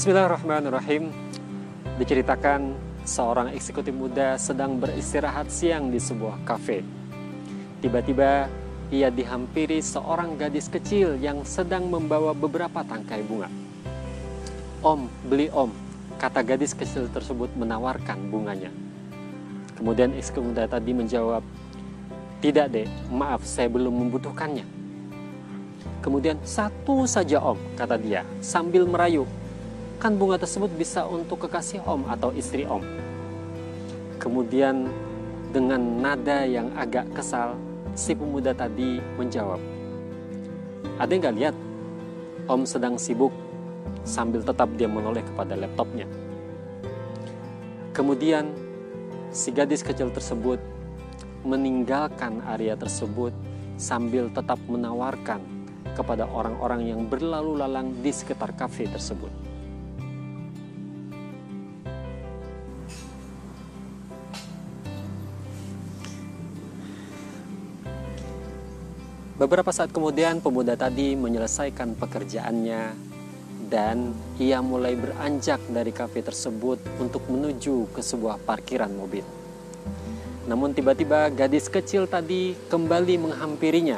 Bismillahirrahmanirrahim. Diceritakan seorang eksekutif muda sedang beristirahat siang di sebuah kafe. Tiba-tiba ia dihampiri seorang gadis kecil yang sedang membawa beberapa tangkai bunga. "Om, beli om," kata gadis kecil tersebut menawarkan bunganya. Kemudian eksekutif muda tadi menjawab, "Tidak deh, maaf saya belum membutuhkannya." Kemudian, "Satu saja om," kata dia sambil merayu. "Kan bunga tersebut bisa untuk kekasih om atau istri om." Kemudian dengan nada yang agak kesal, si pemuda tadi menjawab, "Ade nggak lihat? Om sedang sibuk," sambil tetap dia menoleh kepada laptopnya. Kemudian si gadis kecil tersebut meninggalkan area tersebut sambil tetap menawarkan kepada orang-orang yang berlalu lalang di sekitar kafe tersebut. Beberapa saat kemudian pemuda tadi menyelesaikan pekerjaannya dan ia mulai beranjak dari kafe tersebut untuk menuju ke sebuah parkiran mobil. Namun tiba-tiba gadis kecil tadi kembali menghampirinya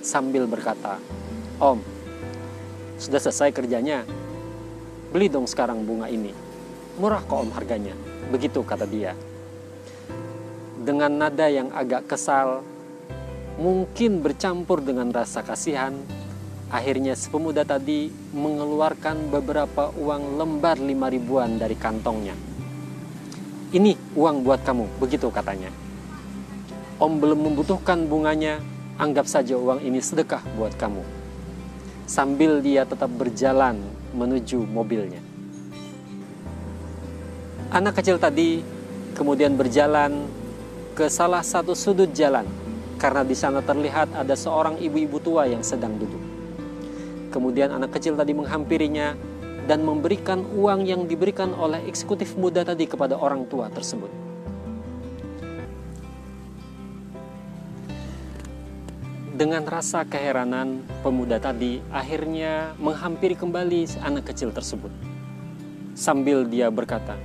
sambil berkata, "Om, sudah selesai kerjanya? Beli dong sekarang bunga ini. Murah kok om harganya." Begitu kata dia. Dengan nada yang agak kesal, mungkin bercampur dengan rasa kasihan, akhirnya si pemuda tadi mengeluarkan beberapa uang lembar 5 ribuan dari kantongnya. "Ini uang buat kamu," begitu katanya. "Om belum membutuhkan bunganya, anggap saja uang ini sedekah buat kamu." Sambil dia tetap berjalan menuju mobilnya. Anak kecil tadi kemudian berjalan ke salah satu sudut jalan, karena di sana terlihat ada seorang ibu-ibu tua yang sedang duduk. Kemudian anak kecil tadi menghampirinya dan memberikan uang yang diberikan oleh eksekutif muda tadi kepada orang tua tersebut. Dengan rasa keheranan, pemuda tadi akhirnya menghampiri kembali anak kecil tersebut. Sambil dia berkata,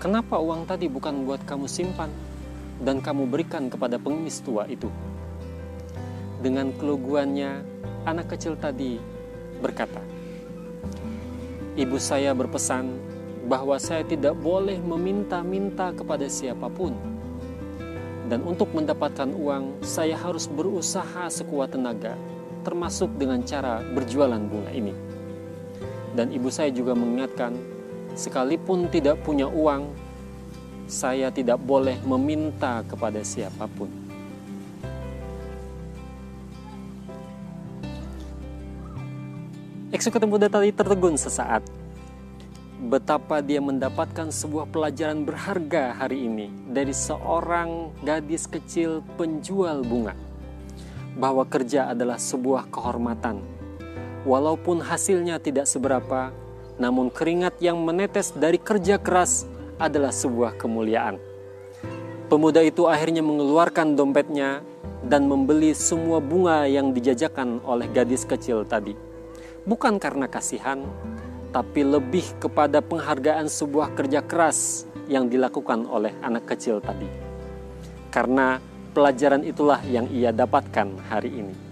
"Kenapa uang tadi bukan buat kamu simpan dan kamu berikan kepada pengemis tua itu?" Dengan keluguannya, anak kecil tadi berkata, "Ibu saya berpesan bahwa saya tidak boleh meminta-minta kepada siapapun. Dan untuk mendapatkan uang, saya harus berusaha sekuat tenaga, termasuk dengan cara berjualan bunga ini. Dan ibu saya juga mengingatkan, sekalipun tidak punya uang, saya tidak boleh meminta kepada siapapun." Eksekutif muda tadi tertegun sesaat. Betapa dia mendapatkan sebuah pelajaran berharga hari ini dari seorang gadis kecil penjual bunga. Bahwa kerja adalah sebuah kehormatan. Walaupun hasilnya tidak seberapa, namun keringat yang menetes dari kerja keras adalah sebuah kemuliaan. Pemuda itu akhirnya mengeluarkan dompetnya dan membeli semua bunga yang dijajakan oleh gadis kecil tadi. Bukan karena kasihan, tapi lebih kepada penghargaan sebuah kerja keras yang dilakukan oleh anak kecil tadi. Karena pelajaran itulah yang ia dapatkan hari ini.